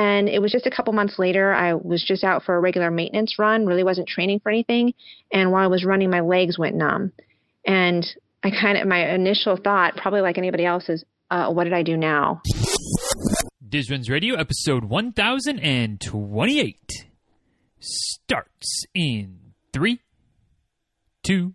And it was just a couple months later, I was just out for a regular maintenance run, really wasn't training for anything. And while I was running, my legs went numb. And I kind of, my initial thought, probably like anybody else, is, what did I do now? Diz Runs Radio, episode 1028, starts in 3, 2,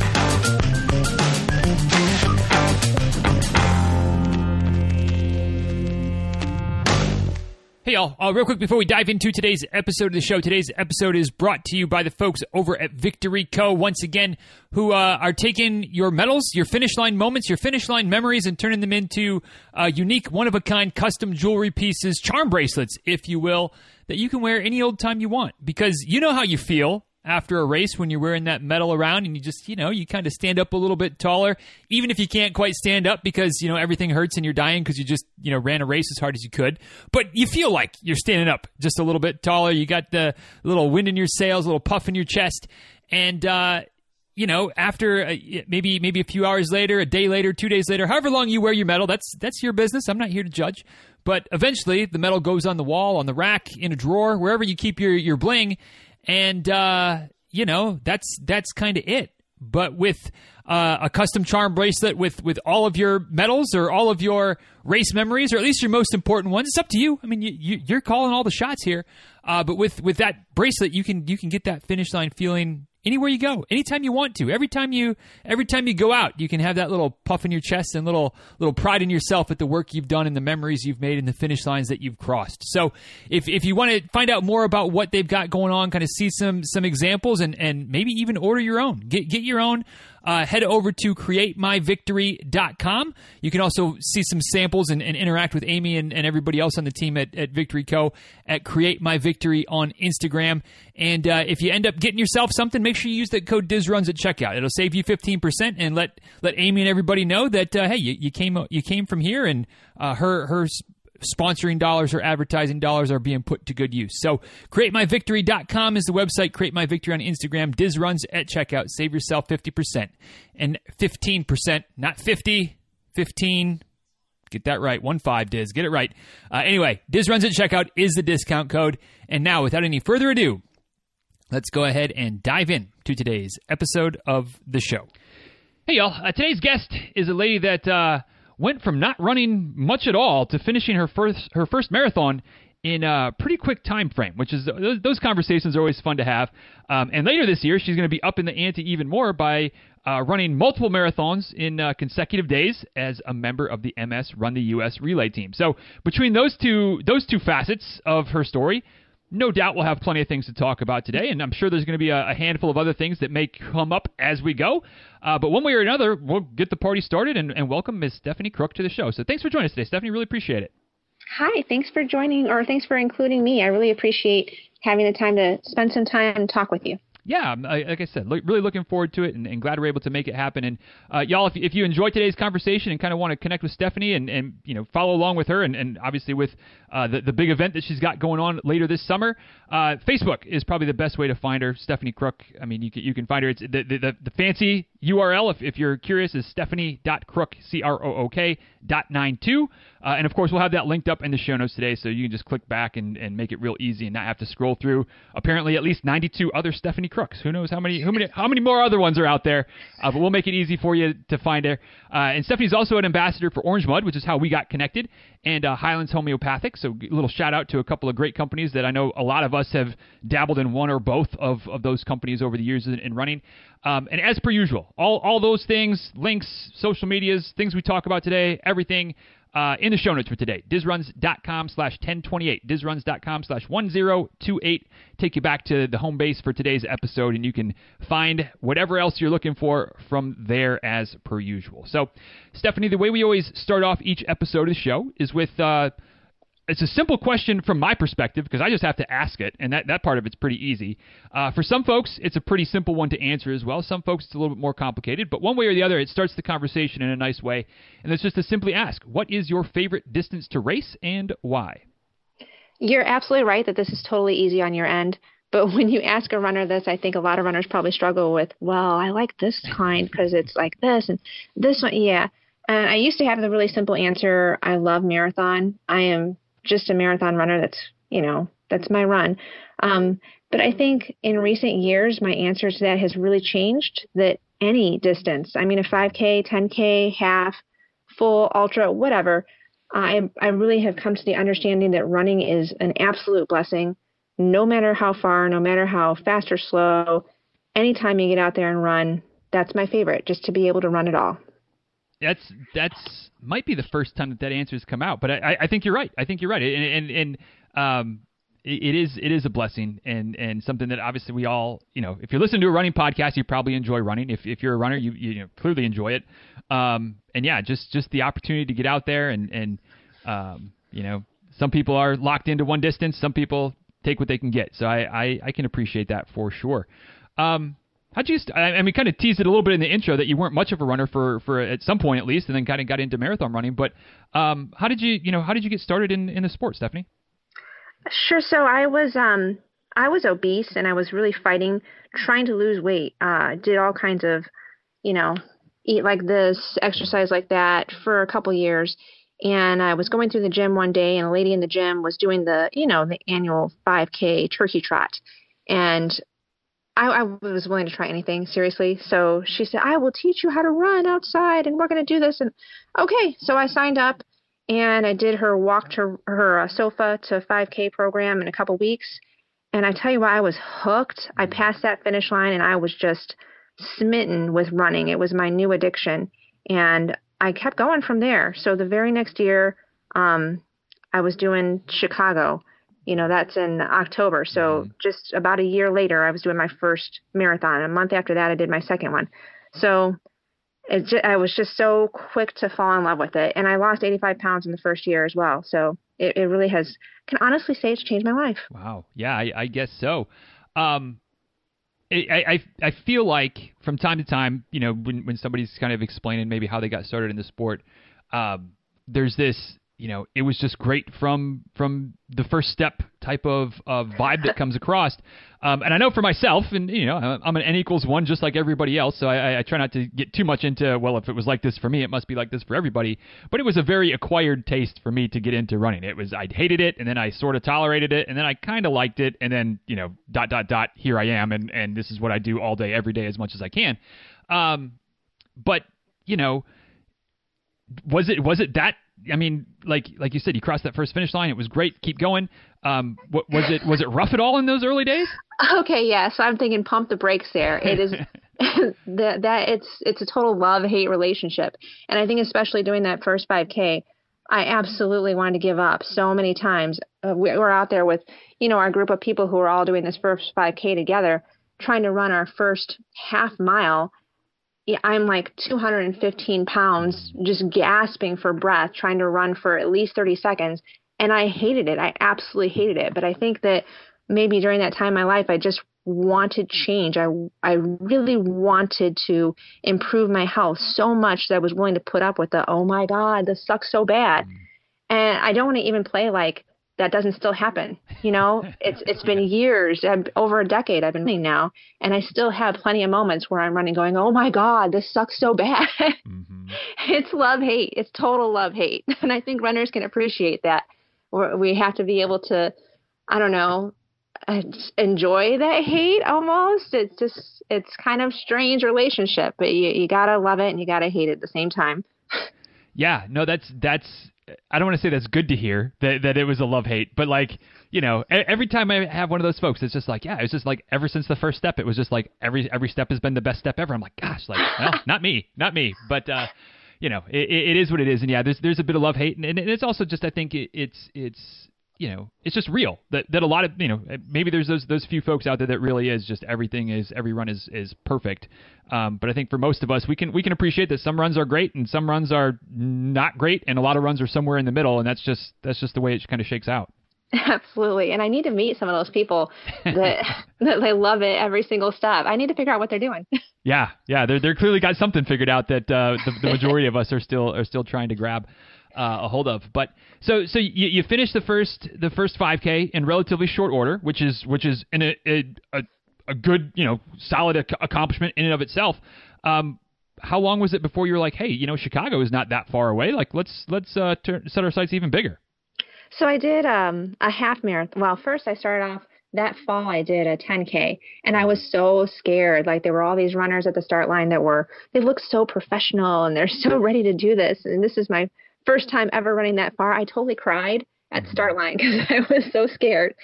Hey, y'all. Real quick before we dive into today's episode of the show, today's episode is brought to you by the folks over at Victory Co. Once again, who are taking your medals, your finish line moments, your finish line memories, and turning them into unique, one-of-a-kind custom jewelry pieces, charm bracelets, if you will, that you can wear any old time you want. Because you know how you feel after a race when you're wearing that medal around and you just, you know, you kind of stand up a little bit taller, even if you can't quite stand up because, you know, everything hurts and you're dying because you just, you know, ran a race as hard as you could. But you feel like you're standing up just a little bit taller. You got the little wind in your sails, a little puff in your chest. And, you know, after maybe a few hours later, a day later, 2 days later, however long you wear your medal, that's your business. I'm not here to judge. But eventually the medal goes on the wall, on the rack, in a drawer, wherever you keep your bling. And, you know, that's kind of it. But with a custom charm bracelet with all of your medals or all of your race memories, or at least your most important ones, it's up to you. I mean, you're calling all the shots here. But with that bracelet, you can get that finish line feeling anywhere you go, anytime you want to. Every time you go out, you can have that little puff in your chest and little pride in yourself at the work you've done and the memories you've made and the finish lines that you've crossed. So if you want to find out more about what they've got going on, kind of see some examples and maybe even order your own, get your own, head over to createmyvictory.com. You can also see some samples and interact with Amy and everybody else on the team at Victory Co. at Create My Victory on Instagram. And if you end up getting yourself something, make sure you use that code DizRuns at checkout. It'll save you 15%, and let Amy and everybody know that, hey, you came from here, and her sponsoring dollars or advertising dollars are being put to good use. So createmyvictory.com is the website. Create My Victory on Instagram. Diz Runs at checkout. Save yourself 50%. And 15%, not 50, 15. Get that right. 1-5, Diz. Get it right. Anyway, Diz Runs at checkout is the discount code. And now, without any further ado, let's go ahead and dive in to today's episode of the show. Hey, y'all. Today's guest is a lady that went from not running much at all to finishing her first marathon in a pretty quick time frame, which is, those conversations are always fun to have. And later this year, she's going to be upping the ante even more by running multiple marathons in consecutive days as a member of the MS Run the US relay team. So between those two facets of her story, no doubt we'll have plenty of things to talk about today, and I'm sure there's going to be a handful of other things that may come up as we go. But one way or another, we'll get the party started and welcome Ms. Stephanie Crook to the show. So thanks for joining us today, Stephanie. Really appreciate it. Hi. Thanks for including me. I really appreciate having the time to spend some time and talk with you. Yeah, like I said, really looking forward to it, and glad we're able to make it happen. And y'all, if you enjoyed today's conversation and kind of want to connect with Stephanie and you know, follow along with her and obviously with the big event that she's got going on later this summer, Facebook is probably the best way to find her. Stephanie Crook. I mean, you can find her. It's the fancy URL, if you're curious, is stephanie.crook, C-R-O-O-K, .92. And, of course, we'll have that linked up in the show notes today, so you can just click back and make it real easy and not have to scroll through, apparently, at least 92 other Stephanie Crooks. Who knows how many more other ones are out there, but we'll make it easy for you to find her. And Stephanie's also an ambassador for Orange Mud, which is how we got connected, and Highlands Homeopathic. So a little shout-out to a couple of great companies that I know a lot of us have dabbled in one or both of those companies over the years in running. And as per usual, all those things, links, social medias, things we talk about today, everything in the show notes for today. DizRuns.com/1028, DizRuns.com/1028. Take you back to the home base for today's episode, and you can find whatever else you're looking for from there as per usual. So, Stephanie, the way we always start off each episode of the show is with It's a simple question from my perspective because I just have to ask it, and that part of it's pretty easy. For some folks, it's a pretty simple one to answer as well. Some folks, it's a little bit more complicated, but one way or the other, it starts the conversation in a nice way, and it's just to simply ask, what is your favorite distance to race and why? You're absolutely right that this is totally easy on your end, but when you ask a runner this, I think a lot of runners probably struggle with, well, I like this kind because it's like this and this one, yeah. And I used to have the really simple answer, I love marathon. I am just a marathon runner. That's my run. But I think in recent years, my answer to that has really changed, that any distance, I mean, a 5K, 10K, half, full, ultra, whatever. I really have come to the understanding that running is an absolute blessing, no matter how far, no matter how fast or slow, anytime you get out there and run, that's my favorite, just to be able to run it all. That's might be the first time that answer has come out, but I think you're right. I think you're right, and it is a blessing and something that obviously we all, you know, if you're listening to a running podcast, you probably enjoy running. If you're a runner, you clearly enjoy it. And yeah, just the opportunity to get out there and you know, some people are locked into one distance, some people take what they can get. So I can appreciate that for sure. How'd you, I mean, kind of teased it a little bit in the intro that you weren't much of a runner for at some point at least, and then kind of got into marathon running. But how did you get started in the sport, Stephanie? Sure. So I was obese and I was really fighting, trying to lose weight. Did all kinds of, you know, eat like this, exercise like that for a couple years. And I was going through the gym one day and a lady in the gym was doing the, you know, the annual 5K turkey trot. And I was willing to try anything, seriously. So she said, I will teach you how to run outside and we're going to do this. And okay, so I signed up and I did her walk to her sofa to 5K program in a couple weeks. And I tell you what, I was hooked. I passed that finish line and I was just smitten with running. It was my new addiction. And I kept going from there. So the very next year, I was doing Chicago. You know, that's in October. So just about a year later, I was doing my first marathon. A month after that, I did my second one. So I was just so quick to fall in love with it. And I lost 85 pounds in the first year as well. So it really has, can honestly say it's changed my life. Wow. Yeah, I guess so. I feel like from time to time, you know, when somebody's kind of explaining maybe how they got started in the sport, there's this, you know, it was just great from the first step type of vibe that comes across. And I know for myself, and, you know, I'm an N=1 just like everybody else. So I try not to get too much into, well, if it was like this for me, it must be like this for everybody. But it was a very acquired taste for me to get into running. It was, I hated it. And then I sort of tolerated it. And then I kind of liked it. And then, you know, ... here I am. And this is what I do all day, every day, as much as I can. But, you know, was it that, I mean, like you said, you crossed that first finish line. It was great. Keep going. Was it rough at all in those early days? Okay, yeah. So I'm thinking pump the brakes there. It is it's a total love-hate relationship. And I think especially doing that first 5K, I absolutely wanted to give up so many times. We were out there with, you know, our group of people who were all doing this first 5K together, trying to run our first half mile. I'm like 215 pounds, just gasping for breath, trying to run for at least 30 seconds. And I hated it. I absolutely hated it. But I think that maybe during that time in my life, I just wanted change. I really wanted to improve my health so much that I was willing to put up with the, oh my God, this sucks so bad. And I don't want to even play like that doesn't still happen. You know, it's been years, over a decade I've been running now, and I still have plenty of moments where I'm running going, oh my God, this sucks so bad. Mm-hmm. It's love-hate. It's total love-hate. And I think runners can appreciate that. We have to be able to, I don't know, enjoy that hate almost. It's just, it's kind of strange relationship, but you got to love it and you got to hate it at the same time. Yeah, no, that's, I don't want to say that's good to hear that it was a love hate, but like, you know, every time I have one of those folks, it's just like, yeah, it's just like ever since the first step, it was just like every step has been the best step ever. I'm like, gosh, like, well, not me. But, you know, it is what it is. And yeah, there's a bit of love hate. And it's also just, I think it's you know, it's just real that a lot of, you know, maybe there's those few folks out there that really is just every run is perfect. But I think for most of us, we can appreciate that some runs are great and some runs are not great. And a lot of runs are somewhere in the middle. And that's just the way it kind of shakes out. Absolutely. And I need to meet some of those people that they love it every single step. I need to figure out what they're doing. Yeah. Yeah. They're clearly got something figured out that the majority of us are still trying to grab a hold of. But so you finished the first 5K in relatively short order, which is in a good, you know, solid accomplishment in and of itself. How long was it before you were like, hey, you know, Chicago is not that far away. Like, let's set our sights even bigger. So I did a half marathon. Well, first I started off that fall. I did a 10K, and I was so scared. Like, there were all these runners at the start line they look so professional and they're so ready to do this. And this is my first time ever running that far. I totally cried at start line because I was so scared.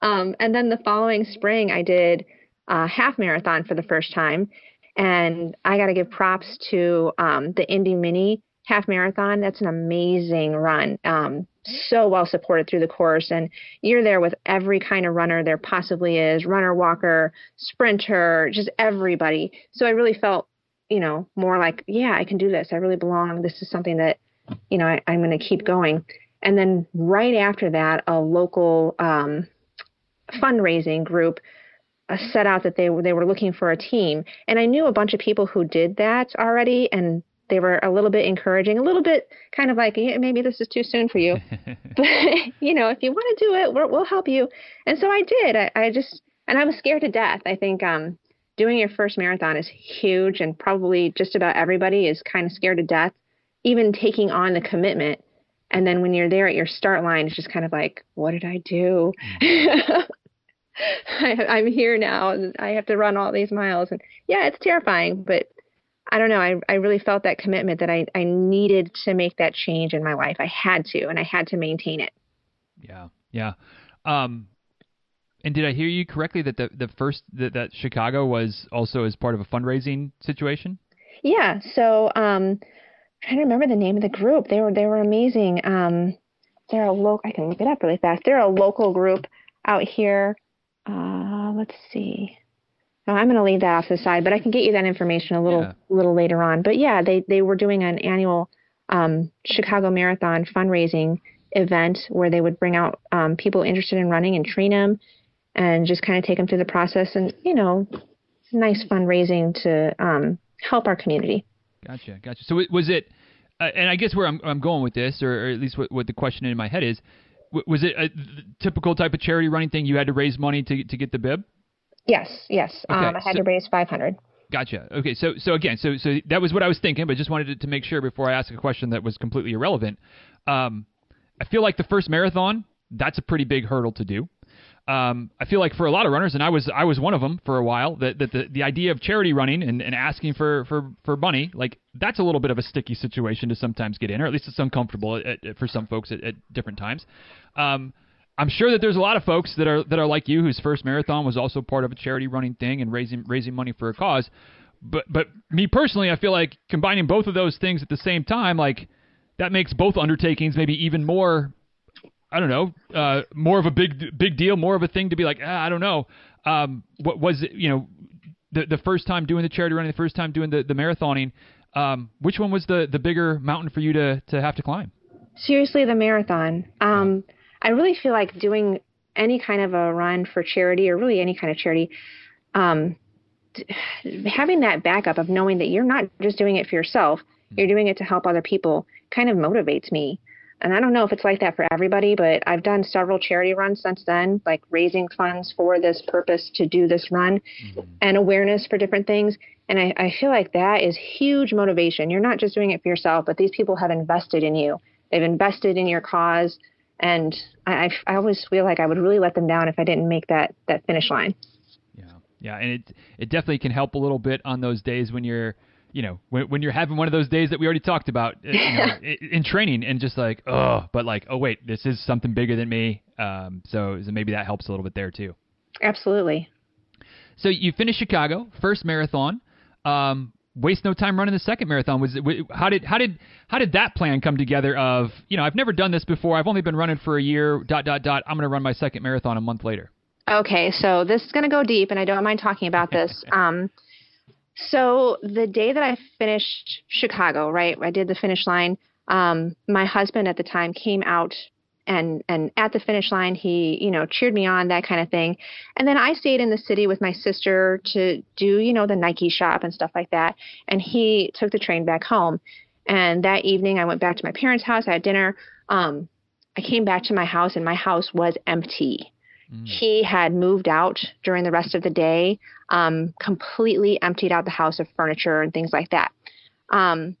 And then the following spring, I did a half marathon for the first time. And I got to give props to the Indy Mini half marathon. That's an amazing run. So well supported through the course. And you're there with every kind of runner there possibly is, runner, walker, sprinter, just everybody. So I really felt, you know, more like, yeah, I can do this. I really belong. This is something that, you know, I'm going to keep going. And then right after that, a local fundraising group set out that they were looking for a team. And I knew a bunch of people who did that already. And they were a little bit encouraging, a little bit kind of like, yeah, maybe this is too soon for you. But, you know, if you want to do it, we'll help you. And so I did. I was scared to death. I think doing your first marathon is huge. And probably just about everybody is kind of scared to death, even taking on the commitment. And then when you're there at your start line, it's just kind of like, what did I do? I'm here now. I have to run all these miles. And yeah, it's terrifying, but I don't know. I really felt that commitment that I needed to make that change in my life. I had to, and I had to maintain it. Yeah. Yeah. And did I hear you correctly that the first that Chicago was also as part of a fundraising situation? Yeah. So, I'm trying to remember the name of the group. They were amazing. They're a local. I can look it up really fast. They're a local group out here. Let's see. Oh, I'm going to leave that off to the side, but I can get you that information a little later on. But yeah, they were doing an annual Chicago Marathon fundraising event where they would bring out people interested in running and train them, and just kind of take them through the process. And you know, nice fundraising to help our community. Gotcha. So was it, and I guess where I'm going with this, or at least what the question in my head is, was it a typical type of charity running thing? You had to raise money to get the bib? Yes. Okay. I had to raise $500. Gotcha. Okay. So again, so that was what I was thinking, but just wanted to make sure before I ask a question that was completely irrelevant. I feel like the first marathon, that's a pretty big hurdle to do. I feel like for a lot of runners, and I was one of them for a while, that the idea of charity running and asking for money, like that's a little bit of a sticky situation to sometimes get in, or at least it's uncomfortable for some folks at different times. I'm sure that there's a lot of folks that are like you, whose first marathon was also part of a charity running thing and raising money for a cause. But me personally, I feel like combining both of those things at the same time, like that makes both undertakings maybe even more, I don't know, more of a big deal, more of a thing to be like, I don't know. What was it, you know, the first time doing the charity running, the first time doing the marathoning, which one was the bigger mountain for you to have to climb? Seriously, the marathon. I really feel like doing any kind of a run for charity, or really any kind of charity, having that backup of knowing that you're not just doing it for yourself, you're doing it to help other people, kind of motivates me. And I don't know if it's like that for everybody, but I've done several charity runs since then, like raising funds for this purpose to do this run, and awareness for different things. And I feel like that is huge motivation. You're not just doing it for yourself, but these people have invested in you. They've invested in your cause. And I always feel like I would really let them down if I didn't make that finish line. Yeah. And it definitely can help a little bit on those days when you're, you know, when you're having one of those days that we already talked about, you know, in training, and just like, wait, this is something bigger than me. So maybe that helps a little bit there too. Absolutely. So you finished Chicago, first marathon. waste no time running the second marathon? How did that plan come together of, you know, I've never done this before. I've only been running for a year, ... I'm going to run my second marathon a month later. Okay. So this is going to go deep and I don't mind talking about this. So the day that I finished Chicago, right, I did the finish line. My husband at the time came out and at the finish line, he, you know, cheered me on, that kind of thing. And then I stayed in the city with my sister to do, you know, the Nike shop and stuff like that. And he took the train back home. And that evening I went back to my parents' house. I had dinner. I came back to my house and my house was empty. He had moved out during the rest of the day, completely emptied out the house of furniture and things like that. And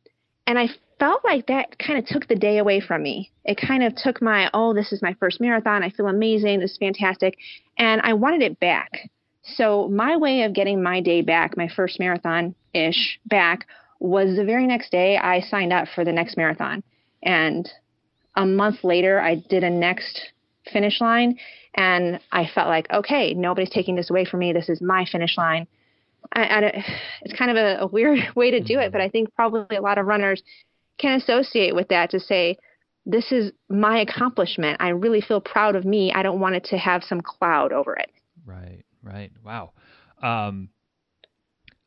I felt like that kind of took the day away from me. It kind of took my, oh, this is my first marathon. I feel amazing. This is fantastic. And I wanted it back. So my way of getting my day back, my first marathon-ish back, was the very next day I signed up for the next marathon. And a month later, I did a next finish line. And I felt like, okay, nobody's taking this away from me. This is my finish line. It's kind of a weird way to do it, but I think probably a lot of runners can associate with that to say, this is my accomplishment. I really feel proud of me. I don't want it to have some cloud over it. Right. Wow.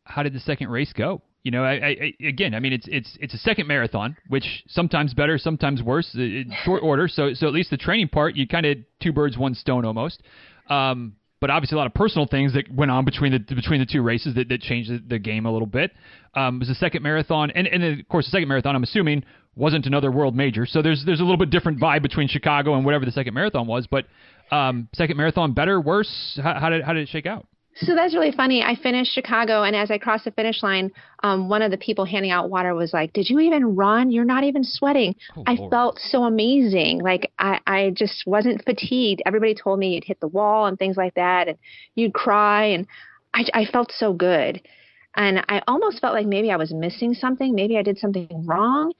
How did the second race go? You know, I mean, it's a second marathon, which sometimes better, sometimes worse, short order. So at least the training part, you kind of two birds, one stone almost. But obviously a lot of personal things that went on between the two races that changed the game a little bit. It was the second marathon. And of course, the second marathon, I'm assuming, wasn't another world major. So there's a little bit different vibe between Chicago and whatever the second marathon was. But second marathon, better, worse? How did it shake out? So that's really funny. I finished Chicago, and as I crossed the finish line, one of the people handing out water was like, "Did you even run? You're not even sweating." Oh, I felt so amazing. Like I just wasn't fatigued. Everybody told me you'd hit the wall and things like that, and you'd cry, and I felt so good. And I almost felt like maybe I was missing something. Maybe I did something wrong.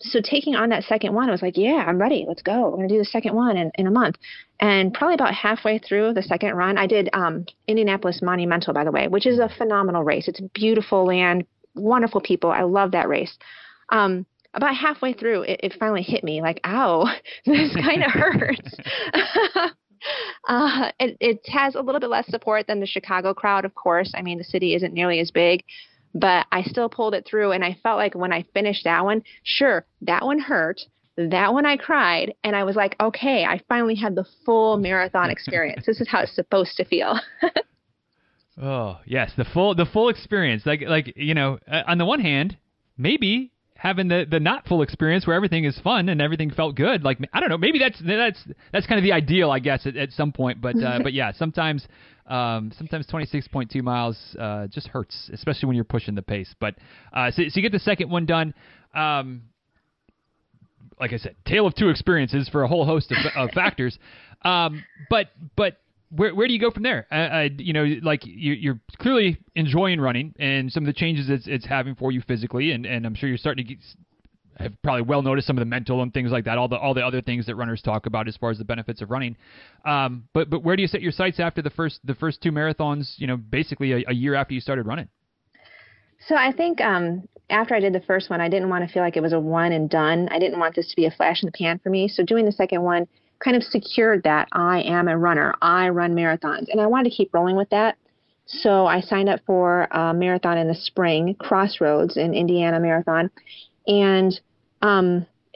So taking on that second one, I was like, yeah, I'm ready. Let's go. We're going to do the second one in a month. And probably about halfway through the second run, I did Indianapolis Monumental, by the way, which is a phenomenal race. It's beautiful land, wonderful people. I love that race. About halfway through, it finally hit me like, ow, this kind of hurts. It has a little bit less support than the Chicago crowd, of course. I mean, the city isn't nearly as big. But I still pulled it through, and I felt like when I finished that one, sure, that one hurt, that one I cried, and I was like, okay, I finally had the full marathon experience. This is how it's supposed to feel. Oh, yes, the full experience. Like you know, on the one hand, maybe having the not full experience where everything is fun and everything felt good. Like, I don't know, maybe that's kind of the ideal, I guess, at some point. But yeah, sometimes 26.2 miles just hurts, especially when you're pushing the pace. But so you get the second one done. Like I said, tale of two experiences for a whole host of factors. But where do you go from there? You know, like you're clearly enjoying running and some of the changes it's having for you physically, and I'm sure you're starting to have probably well noticed some of the mental and things like that, all the other things that runners talk about as far as the benefits of running. But where do you set your sights after the first two marathons, you know, basically a year after you started running? So I think after I did the first one, I didn't want to feel like it was a one and done. I didn't want this to be a flash in the pan for me. So doing the second one kind of secured that I am a runner. I run marathons. And I wanted to keep rolling with that. So I signed up for a marathon in the spring, Crossroads in Indiana Marathon. And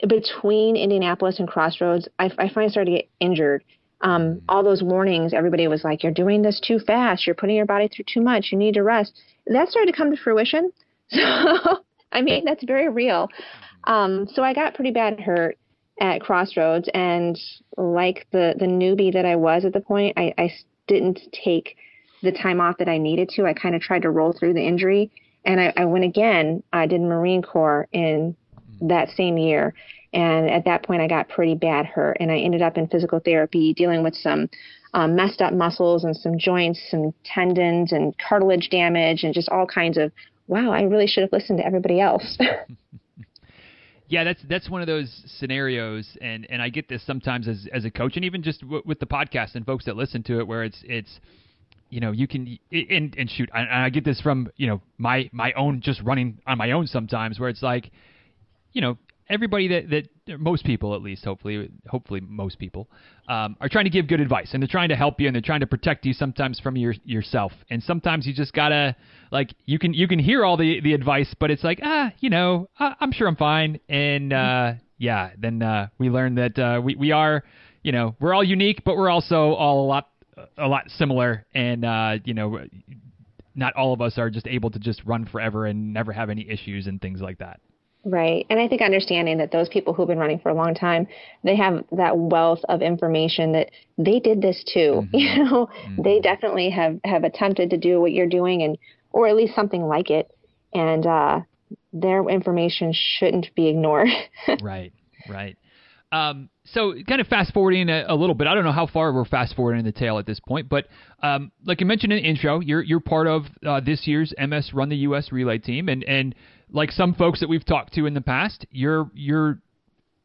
between Indianapolis and Crossroads, I finally started to get injured. All those warnings, everybody was like, you're doing this too fast. You're putting your body through too much. You need to rest. That started to come to fruition. So, I mean, that's very real. So I got pretty bad hurt at Crossroads. And like the newbie that I was at the point, I didn't take the time off that I needed to. I kind of tried to roll through the injury. And I went again. I did Marine Corps in that same year. And at that point, I got pretty bad hurt. And I ended up in physical therapy dealing with some messed up muscles and some joints, some tendons and cartilage damage and just all kinds of, wow, I really should have listened to everybody else. Yeah, that's one of those scenarios. And I get this sometimes as a coach and even just with the podcast and folks that listen to it, where it's you know, you can and shoot. And I get this from, you know, my own just running on my own sometimes, where it's like, you know, everybody that most people, at least hopefully most people, are trying to give good advice, and they're trying to help you, and they're trying to protect you sometimes from yourself. And sometimes you just gotta, like, you can hear all the advice, but it's like, you know, I'm sure I'm fine. And then we learned that we are, you know, we're all unique, but we're also all a lot similar. And you know, not all of us are just able to just run forever and never have any issues and things like that. Right. And I think understanding that those people who've been running for a long time, they have that wealth of information that they did this too. Mm-hmm. You know, mm-hmm. They definitely have attempted to do what you're doing, and, or at least something like it. And their information shouldn't be ignored. Right. Right. So kind of fast forwarding a little bit, I don't know how far we're fast forwarding the tale at this point, but like you mentioned in the intro, you're part of this year's MS Run the US relay team. And like some folks that we've talked to in the past, you're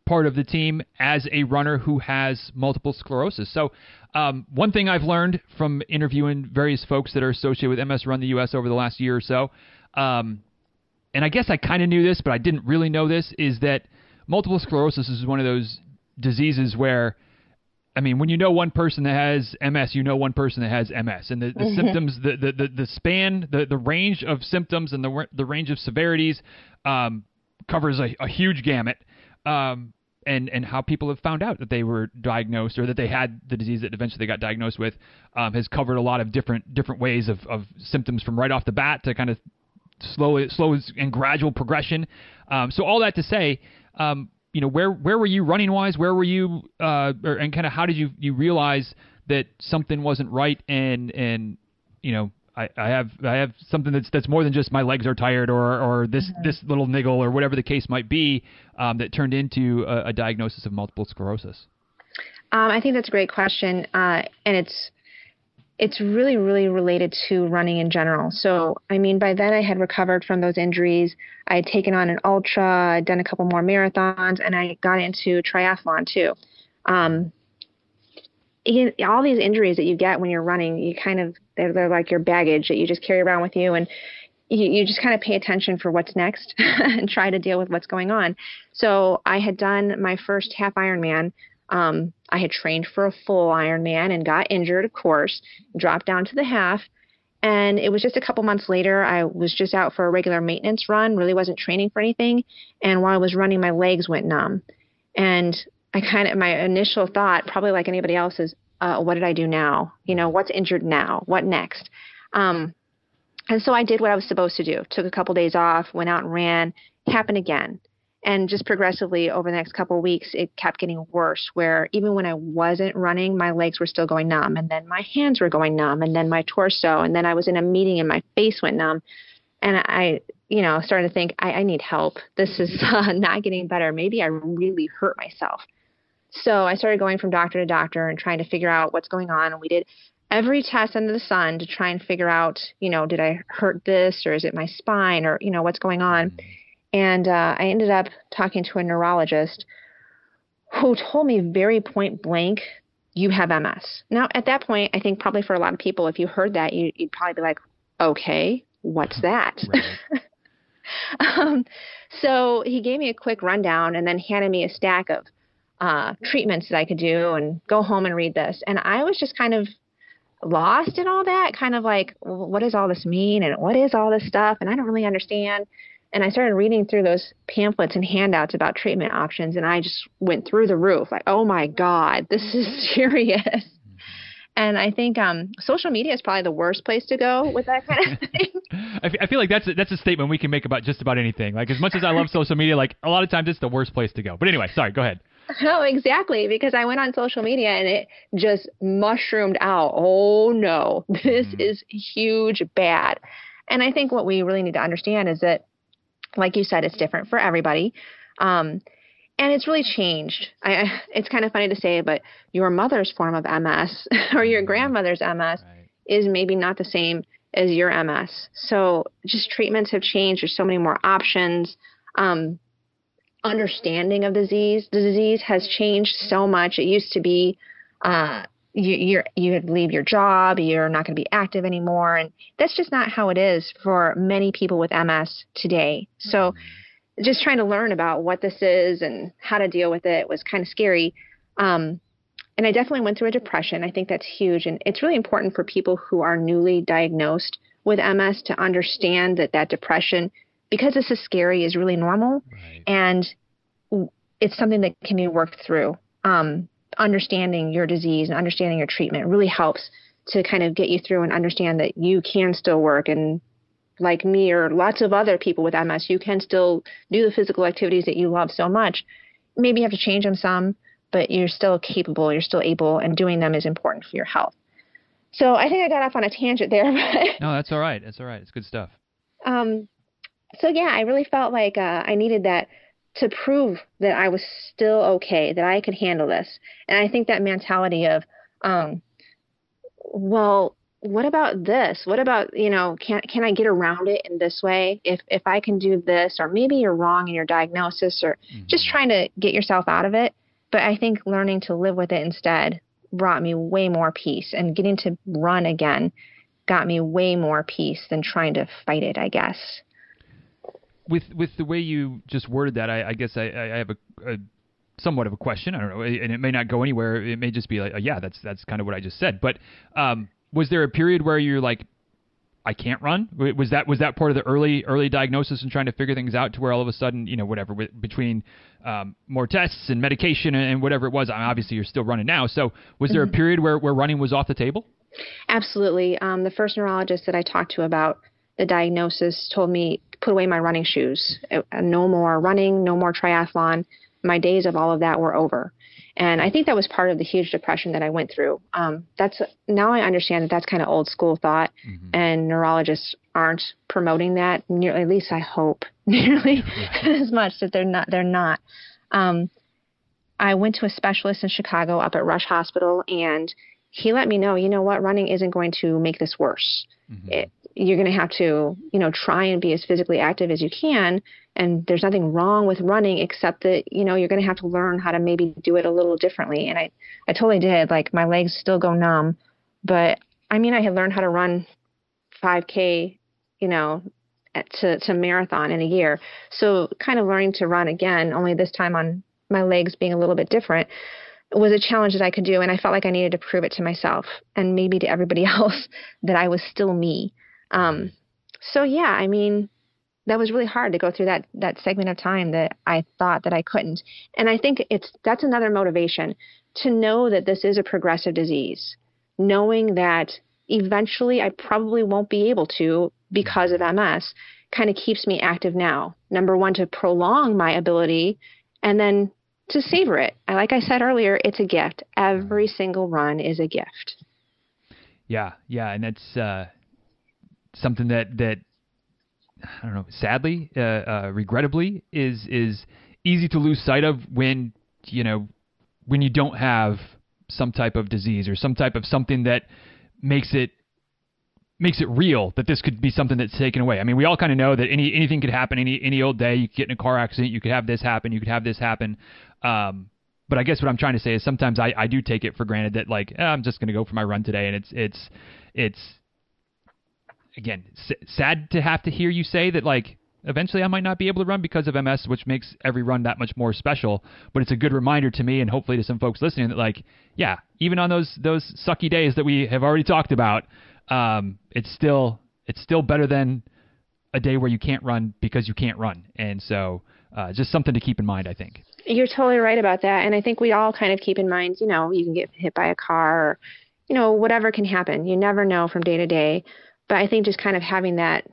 part of the team as a runner who has multiple sclerosis. So one thing I've learned from interviewing various folks that are associated with MS Run the US over the last year or so, and I guess I kind of knew this, but I didn't really know this, is that multiple sclerosis is one of those diseases where, I mean, when you know one person that has MS, you know one person that has MS, and the symptoms, the span, the range of symptoms and the range of severities covers a huge gamut, and how people have found out that they were diagnosed, or that they had the disease that eventually they got diagnosed with, has covered a lot of different ways of symptoms, from right off the bat to kind of slow and gradual progression. So all that to say, you know, where were you running wise? Where were you, and kind of how did you realize that something wasn't right? And you know, I have something that's more than just my legs are tired or this, mm-hmm. this little niggle or whatever the case might be, that turned into a diagnosis of multiple sclerosis. I think that's a great question, and it's really, really related to running in general. So, I mean, by then I had recovered from those injuries. I had taken on an ultra, I'd done a couple more marathons, and I got into triathlon too. All these injuries that you get when you're running, you kind of, they're like your baggage that you just carry around with you, and you just kind of pay attention for what's next and try to deal with what's going on. So I had done my first half Ironman. I had trained for a full Ironman and got injured, of course, dropped down to the half. And it was just a couple months later, I was just out for a regular maintenance run, really wasn't training for anything. And while I was running, my legs went numb. And I kind of, my initial thought, probably like anybody else, is, what did I do now? You know, what's injured now? What next? And so I did what I was supposed to do. Took a couple days off, went out and ran. It happened again. And just progressively over the next couple of weeks, it kept getting worse, where even when I wasn't running, my legs were still going numb, and then my hands were going numb, and then my torso, and then I was in a meeting and my face went numb. And I, you know, started to think, I need help. This is not getting better. Maybe I really hurt myself. So I started going from doctor to doctor and trying to figure out what's going on. And we did every test under the sun to try and figure out, you know, did I hurt this, or is it my spine, or, you know, what's going on? And I ended up talking to a neurologist who told me very point blank, you have MS. Now, at that point, I think probably for a lot of people, if you heard that, you'd probably be like, okay, what's that? Right. So he gave me a quick rundown and then handed me a stack of treatments that I could do and go home and read this. And I was just kind of lost in all that, kind of like, what does all this mean? And what is all this stuff? And I don't really understand. And I started reading through those pamphlets and handouts about treatment options, and I just went through the roof, like, oh, my God, this is serious. Mm-hmm. And I think social media is probably the worst place to go with that kind of thing. I feel like that's a statement we can make about just about anything. Like, as much as I love social media, like, a lot of times it's the worst place to go. But anyway, sorry, go ahead. No, exactly, because I went on social media and it just mushroomed out. Oh, no, this mm-hmm. is huge bad. And I think what we really need to understand is that, like you said, it's different for everybody. And it's really changed. It's kind of funny to say, but your mother's form of MS or your grandmother's MS is maybe not the same as your MS. So just treatments have changed. There's so many more options. Understanding of disease. The disease has changed so much. It used to be you'd leave your job, you're not going to be active anymore. And that's just not how it is for many people with MS today. So just trying to learn about what this is and how to deal with it was kind of scary. And I definitely went through a depression. I think that's huge. And it's really important for people who are newly diagnosed with MS to understand that that depression, because this is scary, is really normal. Right. And it's something that can be worked through. Understanding your disease and understanding your treatment really helps to kind of get you through and understand that you can still work. And like me or lots of other people with MS, you can still do the physical activities that you love so much. Maybe you have to change them some, but you're still capable, you're still able, and doing them is important for your health. So I think I got off on a tangent there. But no, that's all right. That's all right. It's good stuff. So yeah, I really felt like I needed that to prove that I was still okay, that I could handle this. And I think that mentality of, well, what about this? What about, you know, can I get around it in this way? If I can do this, or maybe you're wrong in your diagnosis, or just trying to get yourself out of it. But I think learning to live with it instead brought me way more peace, and getting to run again got me way more peace than trying to fight it, I guess. With the way you just worded that, I guess I have a somewhat of a question. I don't know, and it may not go anywhere. It may just be like, oh, yeah, that's kind of what I just said. But was there a period where you're like, I can't run? Was that part of the early diagnosis and trying to figure things out, to where all of a sudden, you know, whatever, between more tests and medication and whatever it was? I mean, obviously, you're still running now. So was there a period where running was off the table? Absolutely. The first neurologist that I talked to about the diagnosis told me, put away my running shoes. No more running, no more triathlon. My days of all of that were over. And I think that was part of the huge depression that I went through. Now I understand that that's kind of old school thought, and neurologists aren't promoting that nearly, at least I hope, nearly as much that they're not. I went to a specialist in Chicago up at Rush Hospital, and he let me know, you know what, running isn't going to make this worse. You're going to have to, you know, try and be as physically active as you can. And there's nothing wrong with running, except that, you know, you're going to have to learn how to maybe do it a little differently. And I totally did. Like, my legs still go numb, but I mean, I had learned how to run 5K, you know, to marathon in a year. So kind of learning to run again, only this time on my legs being a little bit different, was a challenge that I could do. And I felt like I needed to prove it to myself and maybe to everybody else that I was still me. So yeah, I mean, that was really hard to go through that segment of time that I thought that I couldn't. And I think that's another motivation, to know that this is a progressive disease, knowing that eventually I probably won't be able to, because of MS, kind of keeps me active now. Number one, to prolong my ability, and then to savor it. Like I said earlier, it's a gift. Every single run is a gift. Yeah. Yeah. And that's, something that I don't know, sadly, regrettably, is easy to lose sight of when you don't have some type of disease or some type of something that makes it real, that this could be something that's taken away. I mean, we all kind of know that anything could happen any old day. You could get in a car accident, you could have this happen, But I guess what I'm trying to say is sometimes I do take it for granted that, like, I'm just going to go for my run today, and it's again, sad to have to hear you say that, like, eventually I might not be able to run because of MS, which makes every run that much more special. But it's a good reminder to me, and hopefully to some folks listening, that, like, yeah, even on those sucky days that we have already talked about, it's still better than a day where you can't run because you can't run. And so just something to keep in mind, I think. You're totally right about that. And I think we all kind of keep in mind, you know, you can get hit by a car, or, you know, whatever can happen. You never know from day to day. But I think just kind of having that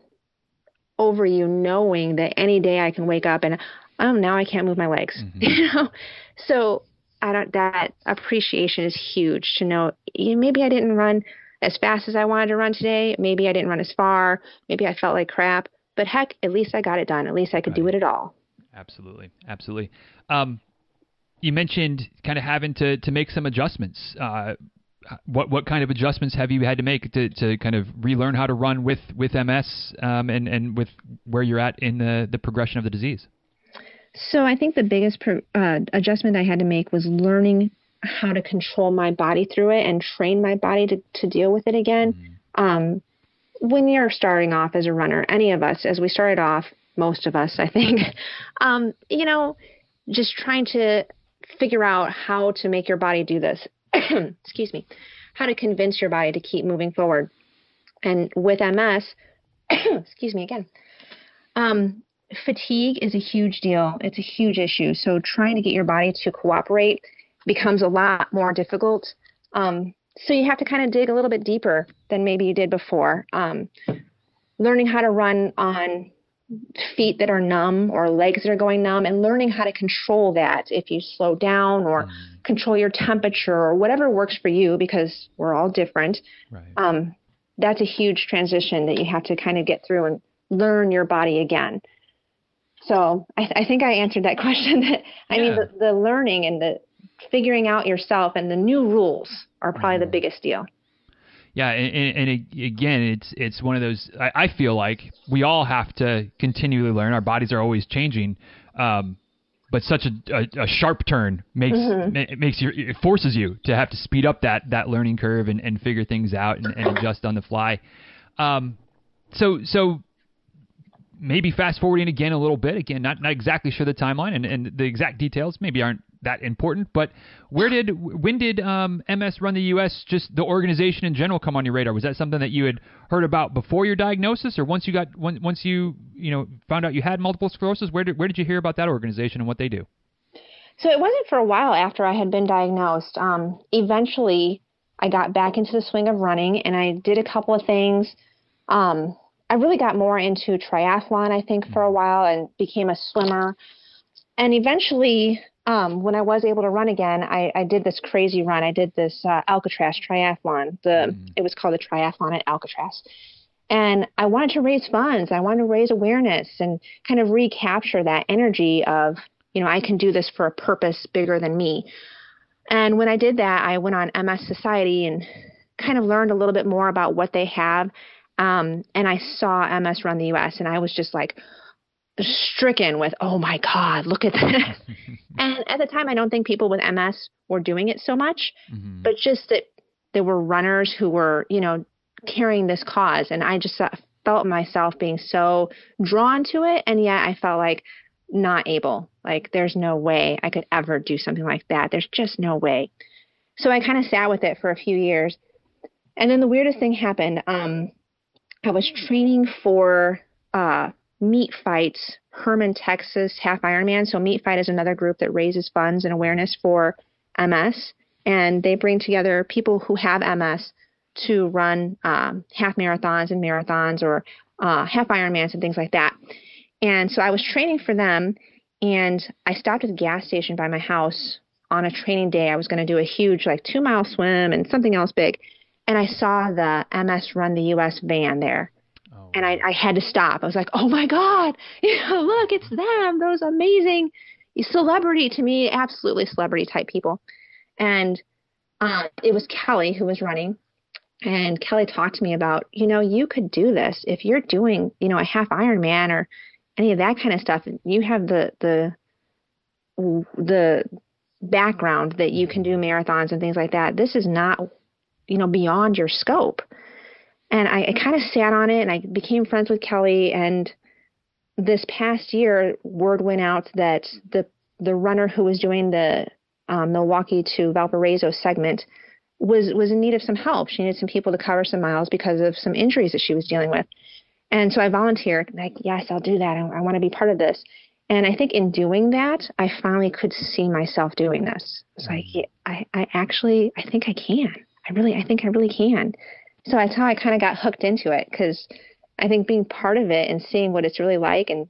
over you, knowing that any day I can wake up and, oh, now I can't move my legs, you know? So that appreciation is huge, to know, maybe I didn't run as fast as I wanted to run today. Maybe I didn't run as far. Maybe I felt like crap, but heck, at least I got it done. At least I could do it at all. Absolutely. Absolutely. You mentioned kind of having to make some adjustments. What kind of adjustments have you had to make to kind of relearn how to run with MS and with where you're at in the progression of the disease? So I think the biggest adjustment I had to make was learning how to control my body through it and train my body to deal with it again. Mm-hmm. When you're starting off as a runner, any of us, as we started off, most of us, I think, you know, just trying to figure out how to make your body do this, excuse me, how to convince your body to keep moving forward. And with MS, excuse me again, fatigue is a huge deal. It's a huge issue. So trying to get your body to cooperate becomes a lot more difficult. So you have to kind of dig a little bit deeper than maybe you did before. Learning how to run on feet that are numb or legs that are going numb, and learning how to control that if you slow down or control your temperature or whatever works for you, because we're all different. Right. That's a huge transition that you have to kind of get through and learn your body again. So I think I answered that question. I mean, the learning and the figuring out yourself and the new rules are probably the biggest deal. Yeah. And again, it's one of those, I feel like we all have to continually learn. Our bodies are always changing. But such a sharp turn it forces you to have to speed up that learning curve and figure things out and adjust on the fly. So maybe fast forwarding again a little bit, not exactly sure the timeline and the exact details maybe aren't that important, but when did MS Run the US, just the organization in general, come on your radar? Was that something that you had heard about before your diagnosis, or once you found out you had multiple sclerosis? Where did you hear about that organization and what they do? So it wasn't for a while after I had been diagnosed. Eventually I got back into the swing of running and I did a couple of things. I really got more into triathlon, I think, for a while, and became a swimmer. And eventually, when I was able to run again, I did this crazy run. I did this Alcatraz triathlon. It was called the Triathlon at Alcatraz. And I wanted to raise funds. I wanted to raise awareness and kind of recapture that energy of, I can do this for a purpose bigger than me. And when I did that, I went on MS Society and kind of learned a little bit more about what they have. And I saw MS Run the US, and I was just like, stricken with, oh my God, look at this. And at the time, I don't think people with MS were doing it so much, but just that there were runners who were, carrying this cause. And I just felt myself being so drawn to it. And yet I felt like not able, like there's no way I could ever do something like that. There's just no way. So I kind of sat with it for a few years. And then the weirdest thing happened. I was training for, Meat Fights, Hermann, Texas, half Ironman. So Meat Fight is another group that raises funds and awareness for MS. And they bring together people who have MS to run half marathons and marathons or half Ironmans and things like that. And so I was training for them, and I stopped at the gas station by my house on a training day. I was going to do a huge 2-mile swim and something else big. And I saw the MS Run the US van there. And I had to stop. I was like, oh my God, look, it's them, those amazing celebrity to me, absolutely celebrity type people. And it was Kelly who was running. And Kelly talked to me about, you could do this. If you're doing, a half Ironman or any of that kind of stuff, you have the background that you can do marathons and things like that. This is not, beyond your scope. And I kind of sat on it, and I became friends with Kelly. And this past year, word went out that the runner who was doing the Milwaukee to Valparaiso segment was in need of some help. She needed some people to cover some miles because of some injuries that she was dealing with. And so I volunteered, like, yes, I'll do that. I want to be part of this. And I think in doing that, I finally could see myself doing this. It's like, I think I can. I really can. So that's how I kind of got hooked into it, because I think being part of it and seeing what it's really like, and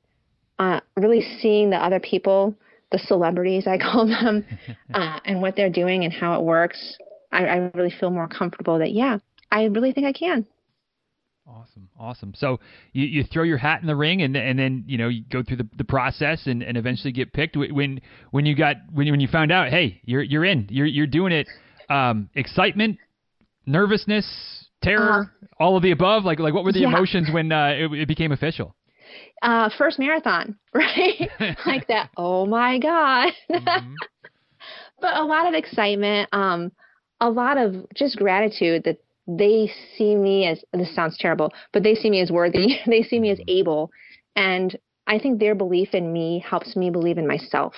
really seeing the other people, the celebrities I call them, and what they're doing and how it works, I really feel more comfortable that, I really think I can. Awesome. So you throw your hat in the ring, and then you go through the process and eventually get picked. When you found out, hey, you're in, you're doing it. Excitement, nervousness, terror, all of the above. Like what were the emotions when it became official? First marathon, right? Like that. Oh my God. Mm-hmm. But a lot of excitement, a lot of just gratitude that they see me as, this sounds terrible, but they see me as worthy. They see me as able. And I think their belief in me helps me believe in myself.